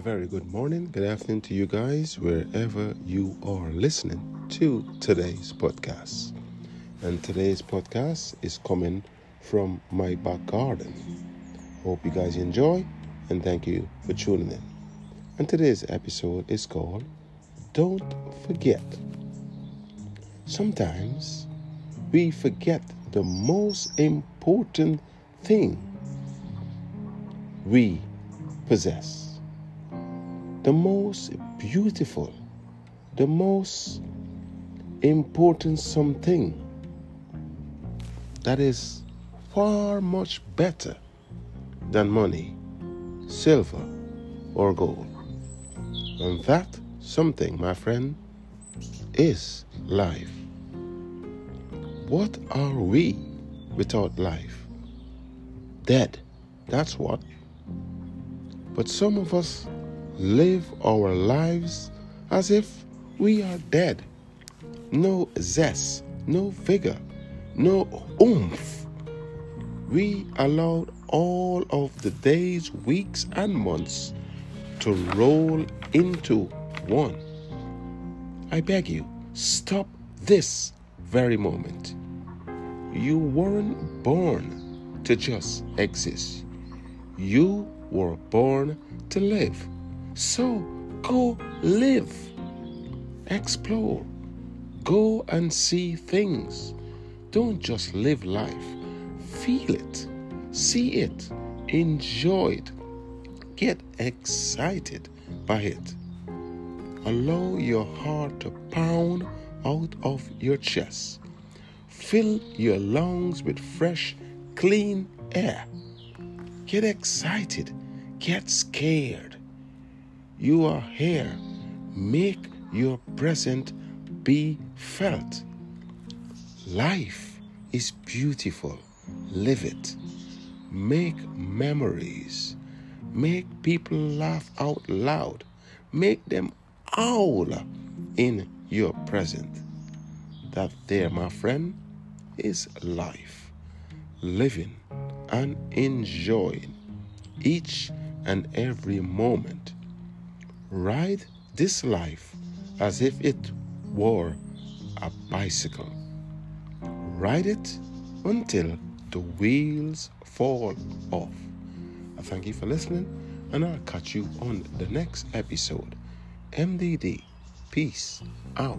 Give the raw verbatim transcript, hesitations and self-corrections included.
A very good morning, good afternoon to you guys, wherever you are listening to today's podcast. And today's podcast is coming from my back garden. Hope you guys enjoy, and thank you for tuning in. And today's episode is called Don't Forget. Sometimes we forget the most important thing we possess. The most beautiful, the most important something that is far much better than money, silver, or gold. And that something, my friend, is life. What are we without life? Dead. That's what. But some of us live our lives as if we are dead. No zest, no vigor, no oomph. We allowed all of the days, weeks, and months to roll into one. I beg you, stop this very moment. You weren't born to just exist. You were born to live. So, go live, explore, go and see things. Don't just live life. Feel it, see it, enjoy it, get excited by it. Allow your heart to pound out of your chest. Fill your lungs with fresh, clean air. Get excited, get scared. You are here. Make your present be felt. Life is beautiful. Live it. Make memories. Make people laugh out loud. Make them howl in your present. That there, my friend, is life. Living and enjoying each and every moment. Ride this life as if it were a bicycle. Ride it until the wheels fall off. I thank you for listening, and I'll catch you on the next episode. M D D, peace out.